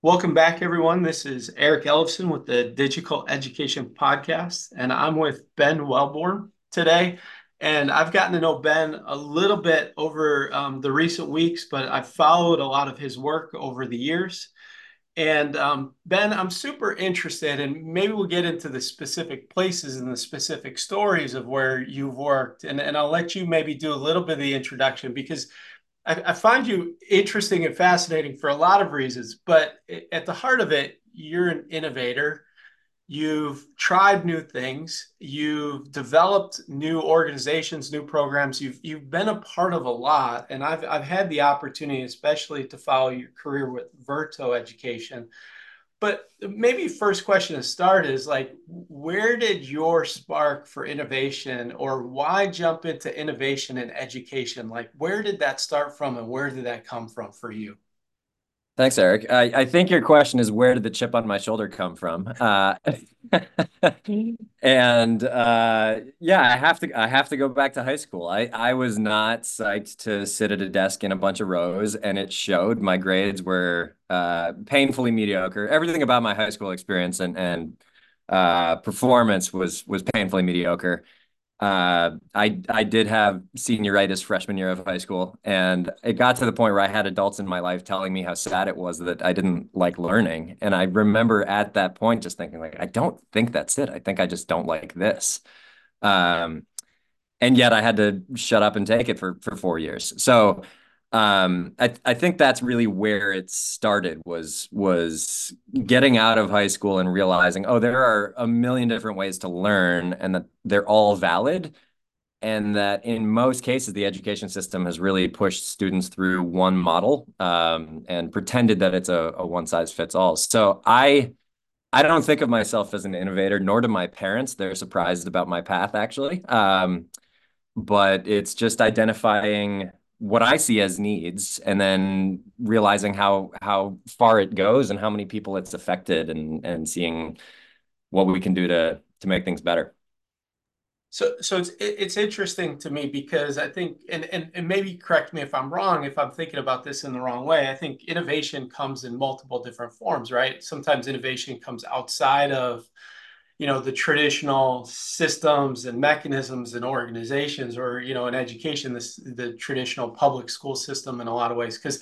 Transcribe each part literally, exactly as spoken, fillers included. Welcome back, everyone. This is Eric Ellefsen with the Digital Education Podcast, and I'm with Ben Wellborn today. And I've gotten to know Ben a little bit over um, the recent weeks, but I've followed a lot of his work over the years. And um, Ben, I'm super interested, and maybe we'll get into the specific places and the specific stories of where you've worked. And, and I'll let you maybe do a little bit of the introduction, because I find you interesting and fascinating for a lot of reasons, but at the heart of it, you're an innovator. You've tried new things. You've developed new organizations, new programs. You've you've been a part of a lot, and I've I've had the opportunity, especially to follow your career with Verto Education. But maybe first question to start is like, where did your spark for innovation, or why jump into innovation in education? Like, where did that start from, and where did that come from for you? Thanks, Eric. I, I think your question is, where did the chip on my shoulder come from? Uh, and uh, yeah, I have to I have to go back to high school. I, I was not psyched to sit at a desk in a bunch of rows, and it showed. My grades were uh, painfully mediocre. Everything about my high school experience and and uh, performance was was painfully mediocre. Uh, I I did have senioritis freshman year of high school, and it got to the point where I had adults in my life telling me how sad it was that I didn't like learning. And I remember at that point just thinking, like, I don't think that's it. I think I just don't like this. Um, and yet I had to shut up and take it for for four years. So um, I I think that's really where it started, was was getting out of high school and realizing, oh, there are a million different ways to learn, and that they're all valid, and that in most cases the education system has really pushed students through one model um, and pretended that it's a, a one size fits all. So I I don't think of myself as an innovator, nor do my parents. They're surprised about my path, actually, um, but it's just identifying what I see as needs, and then realizing how how far it goes and how many people it's affected, and and seeing what we can do to to make things better. So so it's it's interesting to me, because I think, and, and and maybe correct me if I'm wrong, if I'm thinking about this in the wrong way, I think innovation comes in multiple different forms, right? Sometimes innovation comes outside of, you know, the traditional systems and mechanisms and organizations, or, you know, in education, this, the traditional public school system in a lot of ways, because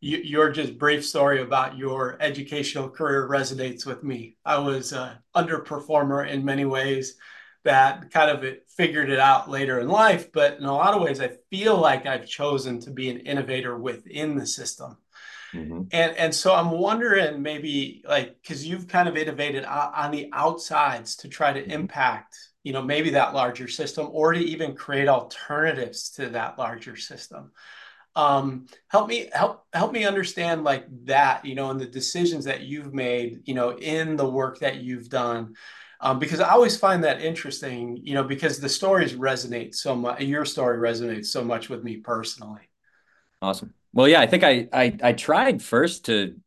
you, your just brief story about your educational career resonates with me. I was an underperformer in many ways that kind of it figured it out later in life. But in a lot of ways, I feel like I've chosen to be an innovator within the system. Mm-hmm. And and so I'm wondering, maybe, like, because you've kind of innovated on, on the outsides to try to impact, you know, maybe that larger system, or to even create alternatives to that larger system. Um, help me help help me understand, like, that, you know, and the decisions that you've made, you know, in the work that you've done, um, because I always find that interesting, you know, because the stories resonate so much. Your story resonates so much with me personally. Awesome. Well, yeah, I think I, I I tried first to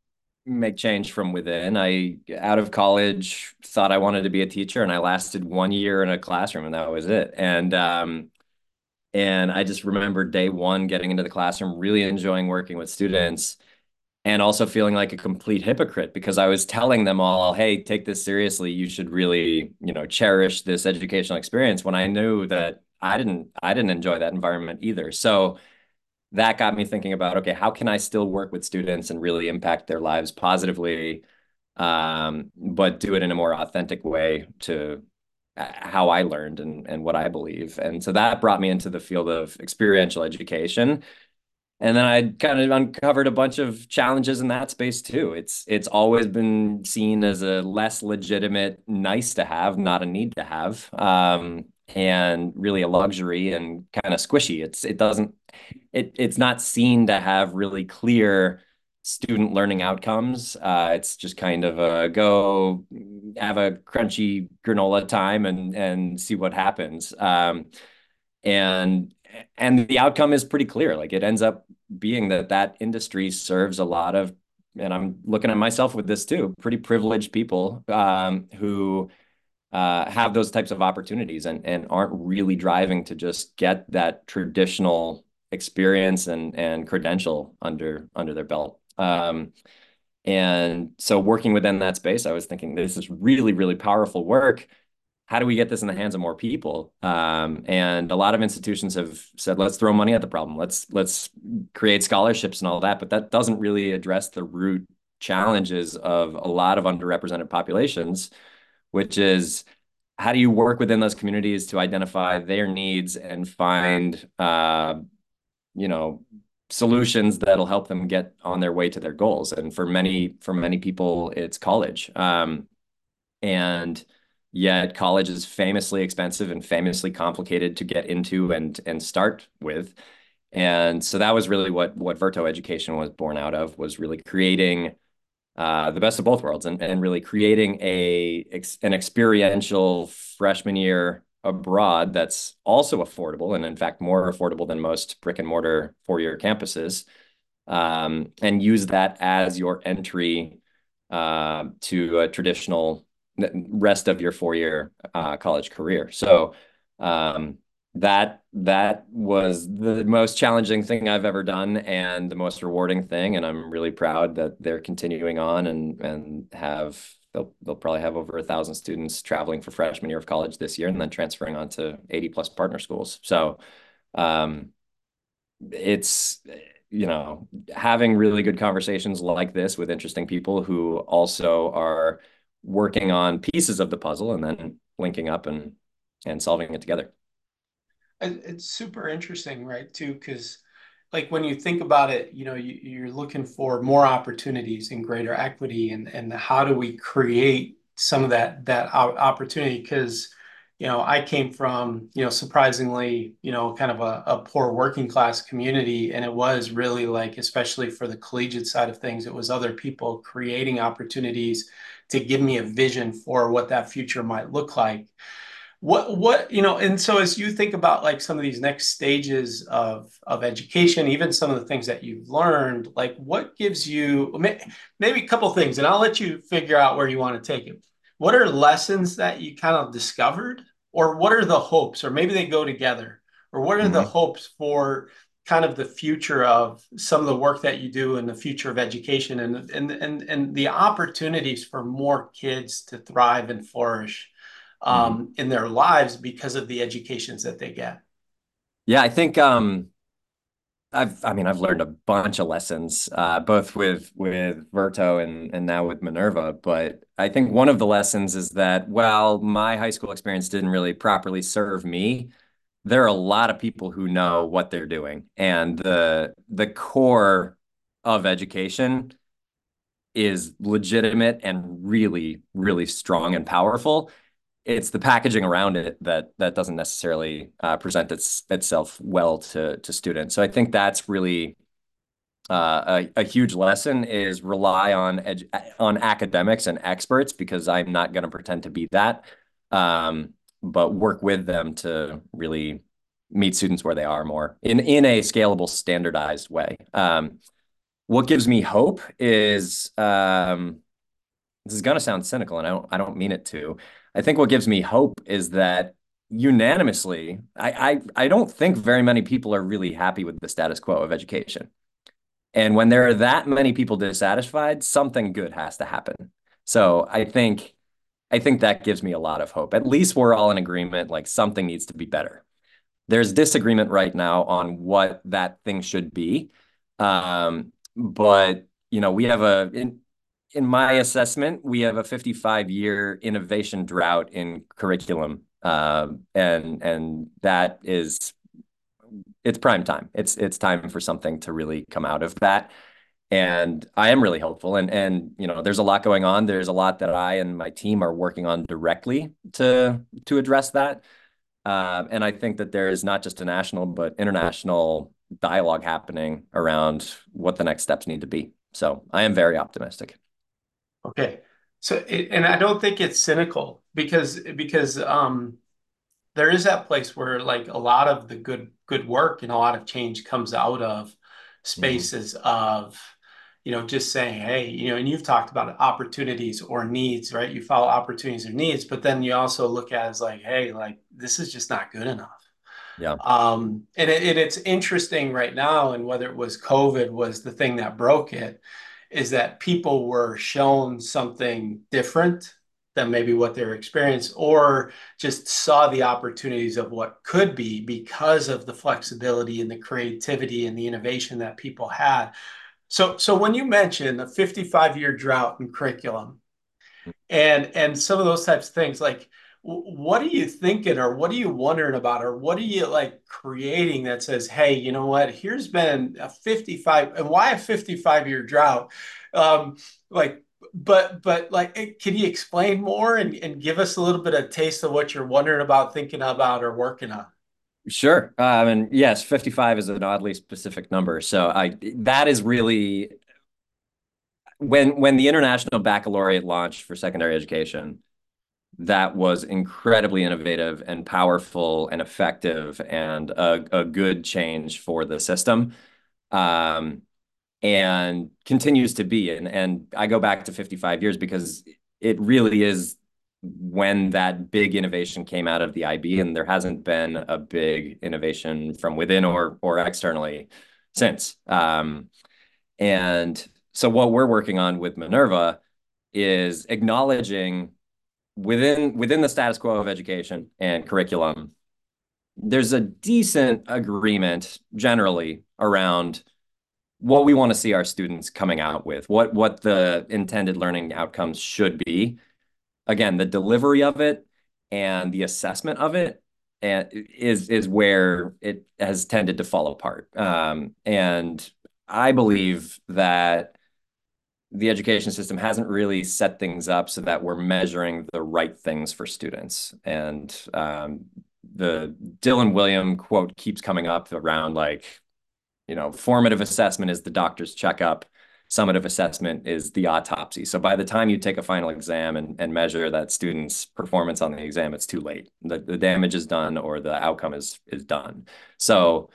make change from within. I, out of college, thought I wanted to be a teacher, and I lasted one year in a classroom, and that was it. And um, and I just remember day one getting into the classroom, really enjoying working with students, and also feeling like a complete hypocrite, because I was telling them all, hey, take this seriously. You should really, you know, cherish this educational experience, when I knew that I didn't I didn't enjoy that environment either. So that got me thinking about, okay, how can I still work with students and really impact their lives positively, um, but do it in a more authentic way to how I learned and, and what I believe. And so that brought me into the field of experiential education. And then I kind of uncovered a bunch of challenges in that space too. It's it's always been seen as a less legitimate nice to have, not a need to have, um, and really a luxury and kind of squishy. It's it doesn't It it's not seen to have really clear student learning outcomes. Uh, it's just kind of a go have a crunchy granola time and and see what happens. Um, and and the outcome is pretty clear. Like, it ends up being that that industry serves a lot of, and I'm looking at myself with this too, pretty privileged people um, who uh, have those types of opportunities and and aren't really driving to just get that traditional experience and and credential under under their belt. Um, And so working within that space, I was thinking, this is really, really powerful work. How do we get this in the hands of more people? Um, and a lot of institutions have said, let's throw money at the problem. Let's let's create scholarships and all that. But that doesn't really address the root challenges of a lot of underrepresented populations, which is, how do you work within those communities to identify their needs and find, uh, you know, solutions that'll help them get on their way to their goals? And for many, for many people, it's college. Um, and yet college is famously expensive and famously complicated to get into and, and start with. And so that was really what, what Verto Education was born out of, was really creating Uh, the best of both worlds, and, and really creating a ex, an experiential freshman year abroad that's also affordable, and in fact more affordable than most brick and mortar four-year campuses, um, and use that as your entry uh, to a traditional rest of your four-year uh, college career. So um, that that was the most challenging thing I've ever done, and the most rewarding thing, and I'm really proud that they're continuing on and and have they'll they'll probably have over a thousand students traveling for freshman year of college this year, and then transferring on to eighty plus partner schools. So um it's, you know, having really good conversations like this with interesting people who also are working on pieces of the puzzle, and then linking up and and solving it together. It's super interesting, right, too, because like when you think about it, you know, you, you're looking for more opportunities and greater equity, and, and how do we create some of that that opportunity? Because, you know, I came from, you know, surprisingly, you know, kind of a, a poor working class community. And it was really like, especially for the collegiate side of things, it was other people creating opportunities to give me a vision for what that future might look like. What, what, you know, and so as you think about like some of these next stages of, of education, even some of the things that you've learned, like what gives you, maybe a couple of things, and I'll let you figure out where you want to take it. What are lessons that you kind of discovered, or what are the hopes, or maybe they go together, or what are mm-hmm. the hopes for kind of the future of some of the work that you do in the future of education, and, and, and, and the opportunities for more kids to thrive and flourish um, in their lives because of the educations that they get? Yeah, I think, um, I've, I mean, I've learned a bunch of lessons, uh, both with, with Verto and, and now with Minerva. But I think one of the lessons is that while my high school experience didn't really properly serve me, there are a lot of people who know what they're doing, and the, the core of education is legitimate and really, really strong and powerful. It's the packaging around it that that doesn't necessarily uh, present its, itself well to to students. So I think that's really uh, a, a huge lesson, is rely on edu on academics and experts, because I'm not going to pretend to be that, um, but work with them to really meet students where they are more in in a scalable, standardized way. Um, what gives me hope is, um, this is going to sound cynical, and I don't I don't mean it to. I think what gives me hope is that unanimously, I, I I don't think very many people are really happy with the status quo of education. And when there are that many people dissatisfied, something good has to happen. So I think I think that gives me a lot of hope. At least we're all in agreement, like something needs to be better. There's disagreement right now on what that thing should be. Um, but, you know, we have a... In, In my assessment, we have a fifty-five year innovation drought in curriculum, uh, and and that is, it's prime time. It's it's time for something to really come out of that, and I am really hopeful. And and you know, there's a lot going on. There's a lot that I and my team are working on directly to to address that, uh, and I think that there is not just a national but international dialogue happening around what the next steps need to be. So I am very optimistic. Okay. So, it, and I don't think it's cynical, because, because um, there is that place where like a lot of the good, good work and a lot of change comes out of spaces mm-hmm. of, you know, just saying, hey, you know, and you've talked about opportunities or needs, right? You follow opportunities or needs, but then you also look at it as like, hey, like, this is just not good enough. Yeah. Um, and it, it, it's interesting right now, and whether it was COVID was the thing that broke it, is that people were shown something different than maybe what their experience, or just saw the opportunities of what could be because of the flexibility and the creativity and the innovation that people had. So, so when you mention a fifty-five year drought in curriculum and, and some of those types of things, like, what are you thinking, or what are you wondering about, or what are you like creating that says, hey, you know what, here's been a fifty-five, and why a fifty-five year drought? Um, like, but, but like, can you explain more and, and give us a little bit of taste of what you're wondering about, thinking about, or working on? Sure. Um, and yes, fifty-five is an oddly specific number. So I, that is really when, when the International Baccalaureate launched for secondary education, that was incredibly innovative and powerful and effective and a, a good change for the system, um, and continues to be. And, and I go back to fifty-five years because it really is when that big innovation came out of the I B, and there hasn't been a big innovation from within or, or externally since. Um, and so what we're working on with Minerva is acknowledging within within the status quo of education and curriculum, there's a decent agreement generally around what we want to see our students coming out with, what what the intended learning outcomes should be. Again, the delivery of it and the assessment of it and is is where it has tended to fall apart. Um, and I believe that the education system hasn't really set things up so that we're measuring the right things for students. And um, the Dylan Wiliam quote keeps coming up around, like, you know, formative assessment is the doctor's checkup, summative assessment is the autopsy. So by the time you take a final exam and, and measure that student's performance on the exam, it's too late. The, the damage is done, or the outcome is, is done. So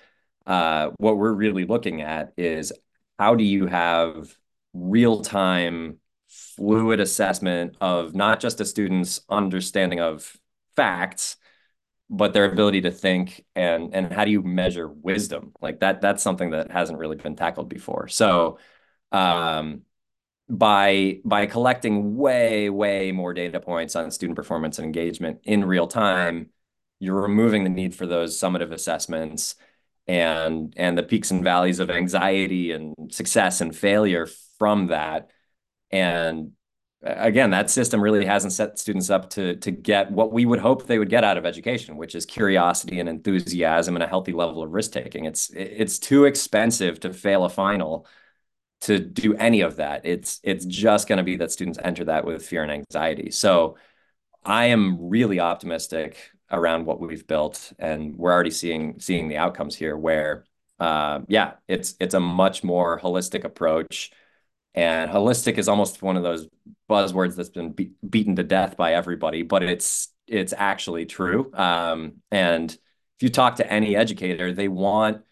uh, what we're really looking at is, how do you have real-time fluid assessment of not just a student's understanding of facts, but their ability to think, and and how do you measure wisdom? Like that, that's something that hasn't really been tackled before. So um, by by collecting way, way more data points on student performance and engagement in real time, you're removing the need for those summative assessments and and the peaks and valleys of anxiety and success and failure from that. And again, that system really hasn't set students up to, to get what we would hope they would get out of education, which is curiosity and enthusiasm and a healthy level of risk-taking. It's, it's too expensive to fail a final to do any of that. It's, it's just going to be that students enter that with fear and anxiety. So I am really optimistic around what we've built, and we're already seeing, seeing the outcomes here where, uh, yeah, it's, it's a much more holistic approach. And holistic is almost one of those buzzwords that's been be beaten to death by everybody, but it's it's actually true. Um, and if you talk to any educator, they want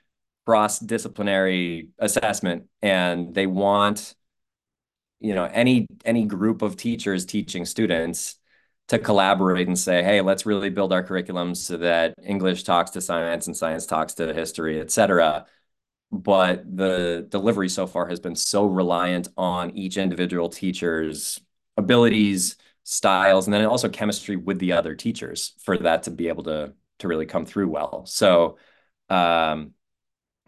cross-disciplinary assessment, and they want, you know, any any group of teachers teaching students to collaborate and say, hey, let's really build our curriculum so that English talks to science and science talks to history, et cetera. But the delivery so far has been so reliant on each individual teacher's abilities, styles, and then also chemistry with the other teachers for that to be able to, to really come through well. So, um,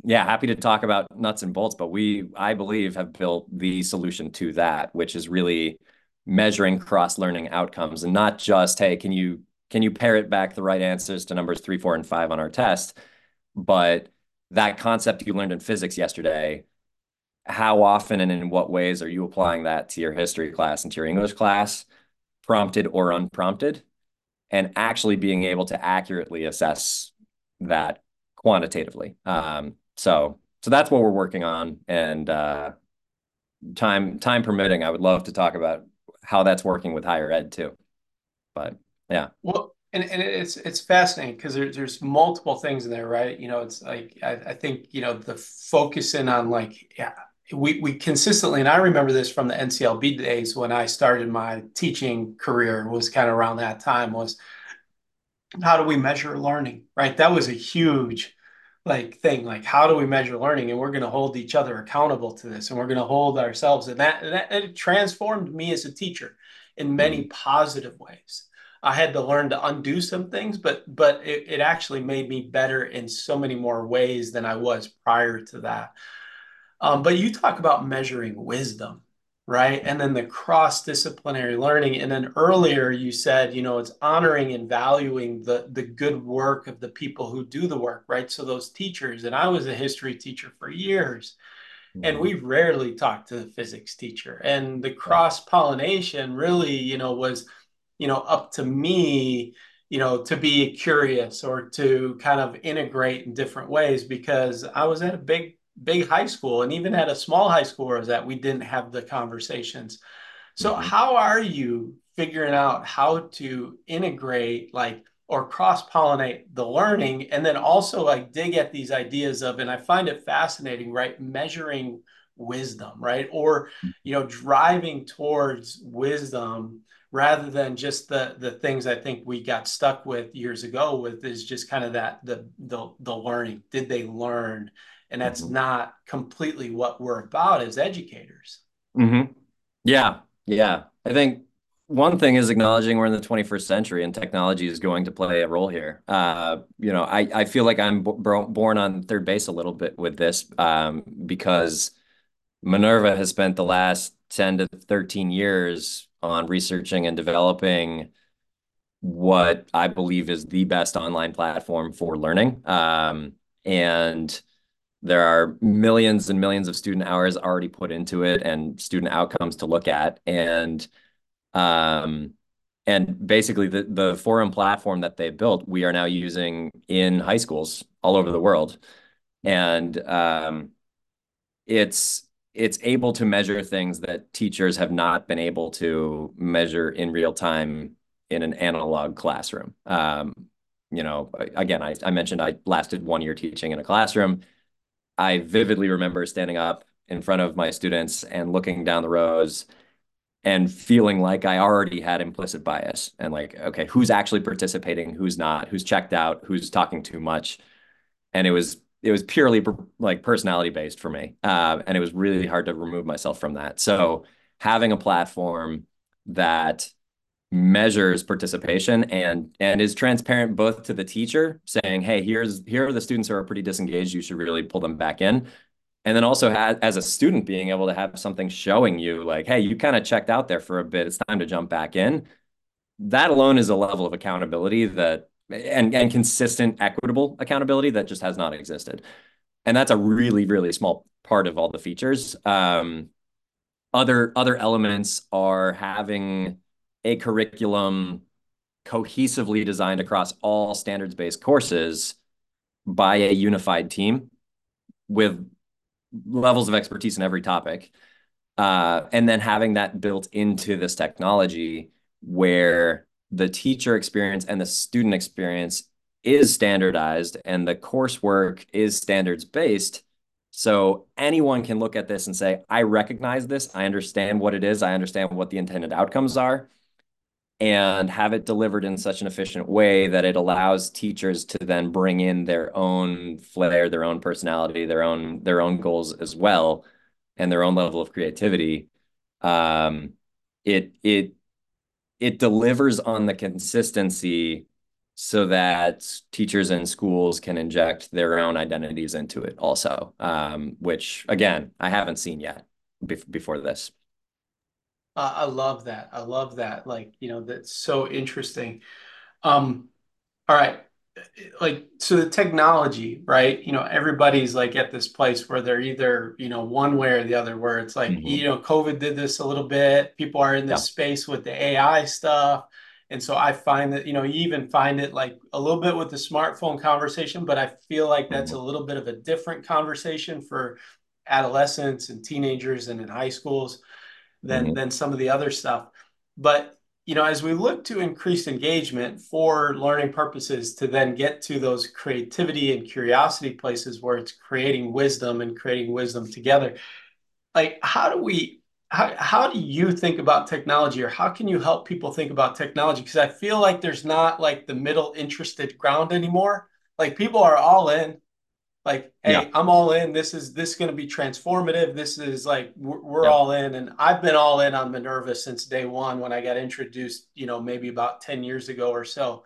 yeah, happy to talk about nuts and bolts, but we, I believe, have built the solution to that, which is really measuring cross-learning outcomes and not just, hey, can you, can you parrot back the right answers to numbers three, four, and five on our test? But that concept you learned in physics yesterday, how often and in what ways are you applying that to your history class and to your English class, prompted or unprompted, and actually being able to accurately assess that quantitatively. Um, so, so that's what we're working on. And uh, time, time permitting, I would love to talk about how that's working with higher ed too. But yeah. Well, And, and it's it's fascinating because there, there's multiple things in there, right? You know, it's like, I, I think, you know, the focus in on, like, yeah, we, we consistently, and I remember this from the N C L B days when I started my teaching career, was kind of around that time, was how do we measure learning, right? That was a huge like thing, like how do we measure learning? And we're going to hold each other accountable to this, and we're going to hold ourselves. And that, and that and it transformed me as a teacher in many positive ways. I had to learn to undo some things, but but it, it actually made me better in so many more ways than I was prior to that. Um, but you talk about measuring wisdom, right? And then the cross-disciplinary learning. And then earlier you said, you know, it's honoring and valuing the, the good work of the people who do the work, right? So those teachers, and I was a history teacher for years, mm-hmm. and we rarely talked to the physics teacher. And the cross-pollination really, you know, was, you know, up to me, you know, to be curious or to kind of integrate in different ways, because I was at a big big high school, and even at a small high school where I was at, we didn't have the conversations. So mm-hmm. how are you figuring out how to integrate like or cross-pollinate the learning, and then also like dig at these ideas of, and I find it fascinating, right, measuring wisdom, right, or you know, driving towards wisdom rather than just the the things I think we got stuck with years ago with is just kind of that the the, the learning. Did they learn? And that's mm-hmm. not completely what we're about as educators. Mm-hmm. Yeah. Yeah. I think one thing is acknowledging we're in the twenty-first century and technology is going to play a role here. Uh, you know, I, I feel like I'm b- born on third base a little bit with this um, because Minerva has spent the last ten to thirteen years on researching and developing what I believe is the best online platform for learning. Um, and there are millions and millions of student hours already put into it and student outcomes to look at. And um, and basically the, the forum platform that they built, we are now using in high schools all over the world. And um, it's it's able to measure things that teachers have not been able to measure in real time in an analog classroom. Um, you know, again, I, I mentioned I lasted one year teaching in a classroom. I vividly remember standing up in front of my students and looking down the rows and feeling like I already had implicit bias and like, okay, who's actually participating, who's not, who's checked out, who's talking too much. And it was it was purely like personality based for me. Uh, and it was really hard to remove myself from that. So having a platform that measures participation and and is transparent both to the teacher saying, hey, here's here are the students who are pretty disengaged, you should really pull them back in, and then also ha- as a student being able to have something showing you like, hey, you kind of checked out there for a bit, it's time to jump back in. That alone is a level of accountability that and and consistent equitable accountability that just has not existed, and that's a really really small part of all the features. um other other elements are having a curriculum cohesively designed across all standards-based courses by a unified team with levels of expertise in every topic. Uh, and then having that built into this technology where the teacher experience and the student experience is standardized and the coursework is standards-based. So anyone can look at this and say, I recognize this. I understand what it is. I understand what the intended outcomes are. And have it delivered in such an efficient way that it allows teachers to then bring in their own flair, their own personality, their own their own goals as well, and their own level of creativity. Um, it it it delivers on the consistency so that teachers and schools can inject their own identities into it also, um, which again I haven't seen yet be- before this. Uh, I love that. I love that. Like, you know, that's so interesting. Um, all right. Like, so the technology, right? You know, everybody's like at this place where they're either, you know, one way or the other, where it's like, mm-hmm. you know, COVID did this a little bit. People are in this yeah. space with the A I stuff. And so I find that, you know, you even find it like a little bit with the smartphone conversation, but I feel like that's mm-hmm. a little bit of a different conversation for adolescents and teenagers and in high schools than mm-hmm. than some of the other stuff. But, you know, as we look to increase engagement for learning purposes to then get to those creativity and curiosity places where it's creating wisdom and creating wisdom together, like how do we, how, how do you think about technology, or how can you help people think about technology? Because I feel like there's not like the middle interested ground anymore. Like people are all in. Like, hey, yeah. I'm all in. This is this is going to be transformative. This is like we're, we're yeah. all in. And I've been all in on Minerva since day one when I got introduced, you know, maybe about ten years ago or so.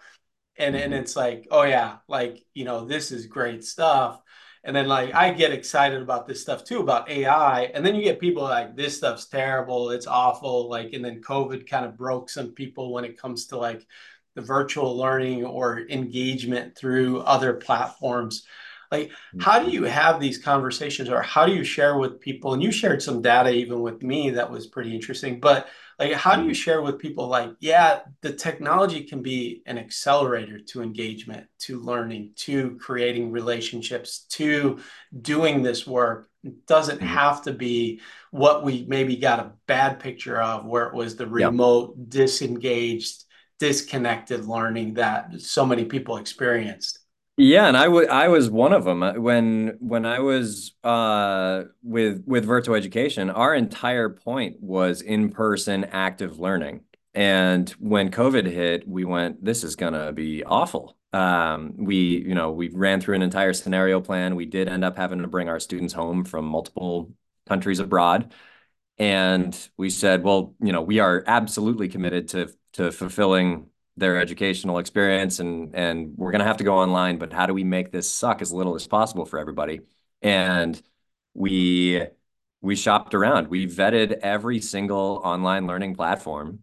And mm-hmm. and it's like, oh, yeah, like, you know, this is great stuff. And then like I get excited about this stuff, too, about A I. And then you get people like this stuff's terrible. It's awful. Like, and then COVID kind of broke some people when it comes to like the virtual learning or engagement through other platforms. Like, how do you have these conversations, or how do you share with people? And you shared some data even with me that was pretty interesting, but like, how do you share with people like, yeah, the technology can be an accelerator to engagement, to learning, to creating relationships, to doing this work. It doesn't have to be what we maybe got a bad picture of, where it was the remote, yep. disengaged, disconnected learning that so many people experienced. Yeah, and I, w- I was one of them. When when I was uh, with with Verto Education, our entire point was in-person active learning. And when COVID hit, we went, this is going to be awful. Um, we, you know, we ran through an entire scenario plan. We did end up having to bring our students home from multiple countries abroad. And we said, well, you know, we are absolutely committed to to fulfilling their educational experience, and and we're going to have to go online, but how do we make this suck as little as possible for everybody? And we we shopped around. We vetted every single online learning platform,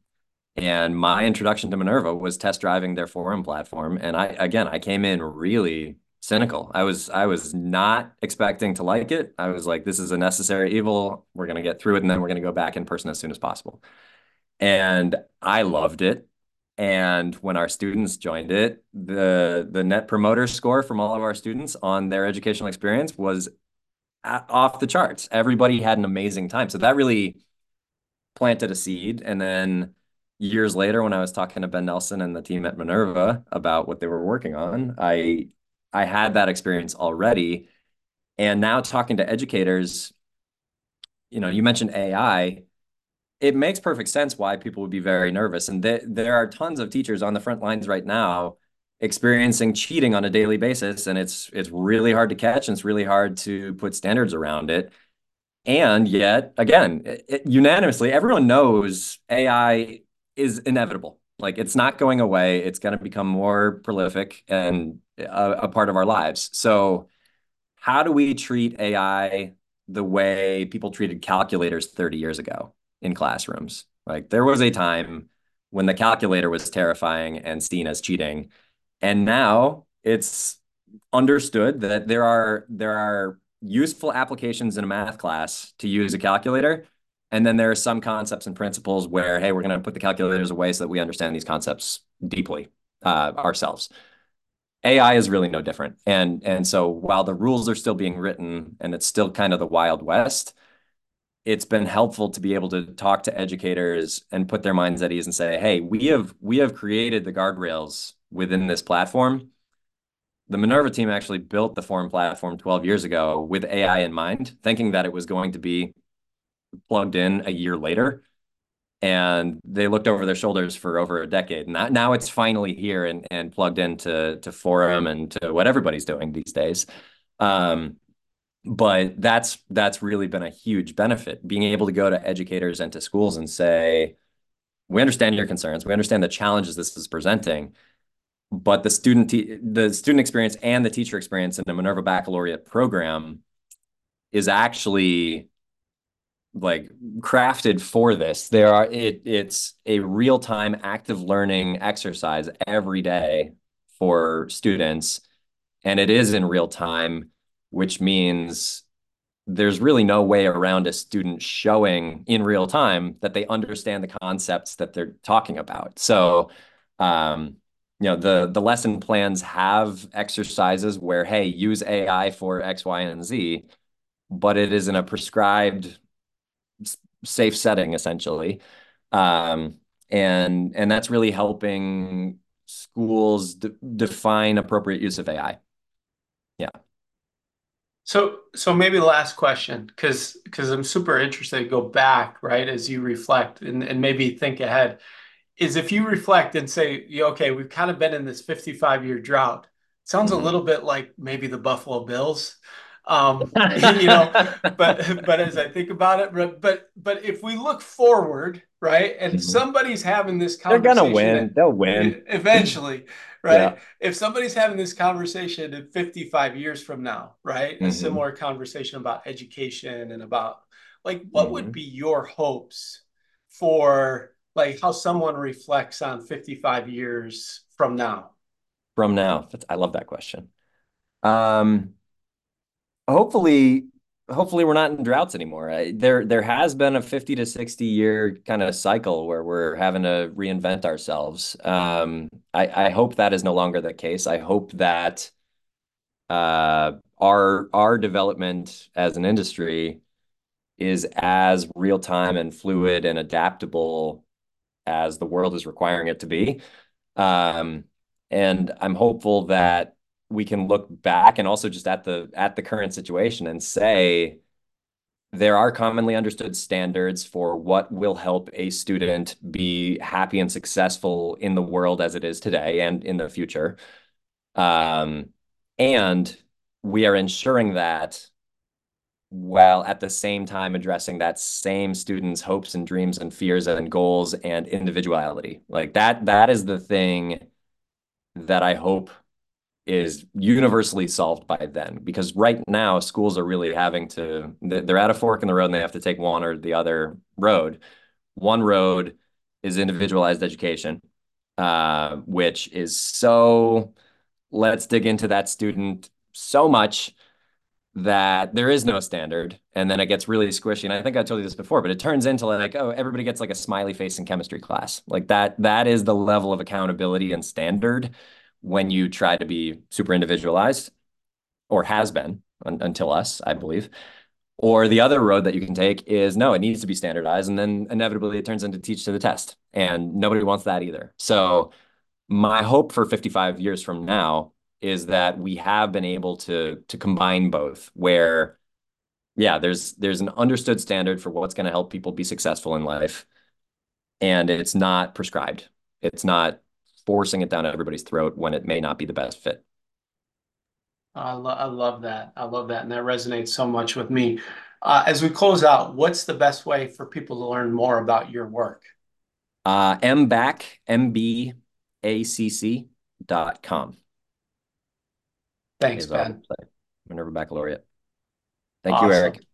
and my introduction to Minerva was test driving their forum platform. And I, again, I came in really cynical. I was I was not expecting to like it. I was like, this is a necessary evil. We're going to get through it, and then we're going to go back in person as soon as possible. And I loved it. And when our students joined it, the the net promoter score from all of our students on their educational experience was off the charts. Everybody had an amazing time. So that really planted a seed. And then years later, when I was talking to Ben Nelson and the team at Minerva about what they were working on, I I had that experience already. And now talking to educators, you know, you mentioned A I. It makes perfect sense why people would be very nervous. And th- there are tons of teachers on the front lines right now experiencing cheating on a daily basis. And it's it's really hard to catch, and it's really hard to put standards around it. And yet, again, it, it, unanimously, everyone knows A I is inevitable. Like, it's not going away. It's going to become more prolific and a, a part of our lives. So how do we treat A I the way people treated calculators thirty years ago? In classrooms. Like, there was a time when the calculator was terrifying and seen as cheating. And now it's understood that there are there are useful applications in a math class to use a calculator. And then there are some concepts and principles where, hey, we're going to put the calculators away so that we understand these concepts deeply uh, ourselves. A I is really no different. And, and so while the rules are still being written and it's still kind of the Wild West, it's been helpful to be able to talk to educators and put their minds at ease and say, hey, we have we have created the guardrails within this platform. The Minerva team actually built the forum platform twelve years ago with A I in mind, thinking that it was going to be plugged in a year later. And they looked over their shoulders for over a decade. And now it's finally here and, and plugged into to forum and to what everybody's doing these days. Um, But that's that's really been a huge benefit, being able to go to educators and to schools and say, we understand your concerns. We understand the challenges this is presenting, but the student te- the student experience and the teacher experience in the Minerva Baccalaureate program is actually like crafted for this. There are it it's a real-time active learning exercise every day for students, and it is in real time, which means there's really no way around a student showing in real time that they understand the concepts that they're talking about. So, um, you know, the, the lesson plans have exercises where, hey, use A I for X, Y, and Z, but it is in a prescribed safe setting, essentially. Um, and, and that's really helping schools d- define appropriate use of A I. Yeah. So so maybe last question, because because I'm super interested to go back, right, as you reflect and, and maybe think ahead, is if you reflect and say, okay, we've kind of been in this fifty-five year drought. Sounds mm-hmm. a little bit like maybe the Buffalo Bills, um, you know, but but as I think about it, but but, but if we look forward, right, and mm-hmm. somebody's having this conversation. They're going to win. They'll win. Eventually, right? Yeah. If somebody's having this conversation in fifty-five years from now, right, mm-hmm. a similar conversation about education and about, like, what mm-hmm. would be your hopes for, like, how someone reflects on fifty-five years from now? From now. That's, I love that question. Um, hopefully, hopefully we're not in droughts anymore. I, there, there has been a fifty to sixty year kind of cycle where we're having to reinvent ourselves. Um, I, I hope that is no longer the case. I hope that uh, our, our development as an industry is as real time and fluid and adaptable as the world is requiring it to be. Um, And I'm hopeful that we can look back and also just at the at the current situation and say there are commonly understood standards for what will help a student be happy and successful in the world as it is today and in the future. Um, and we are ensuring that while at the same time addressing that same student's hopes and dreams and fears and goals and individuality. Like that, that is the thing that I hope is universally solved by then, because right now schools are really having to, they're at a fork in the road and they have to take one or the other road. One road is individualized education, uh, which is so, let's dig into that student so much that there is no standard. And then it gets really squishy. And I think I told you this before, but it turns into like, oh, everybody gets like a smiley face in chemistry class. Like that, that is the level of accountability and standard when you try to be super individualized, or has been un- until us, I believe. Or the other road that you can take is, no, it needs to be standardized. And then inevitably it turns into teach to the test. And nobody wants that either. So my hope for fifty-five years from now is that we have been able to to combine both, where, yeah, there's there's an understood standard for what's going to help people be successful in life, and it's not prescribed. It's not forcing it down everybody's throat when it may not be the best fit. I, lo- I love that. I love that. And that resonates so much with me. Uh, as we close out, what's the best way for people to learn more about your work? Uh, mbac, M B A C C dot com. Thanks, Ben. Minerva Baccalaureate. Thank awesome. you, Eric.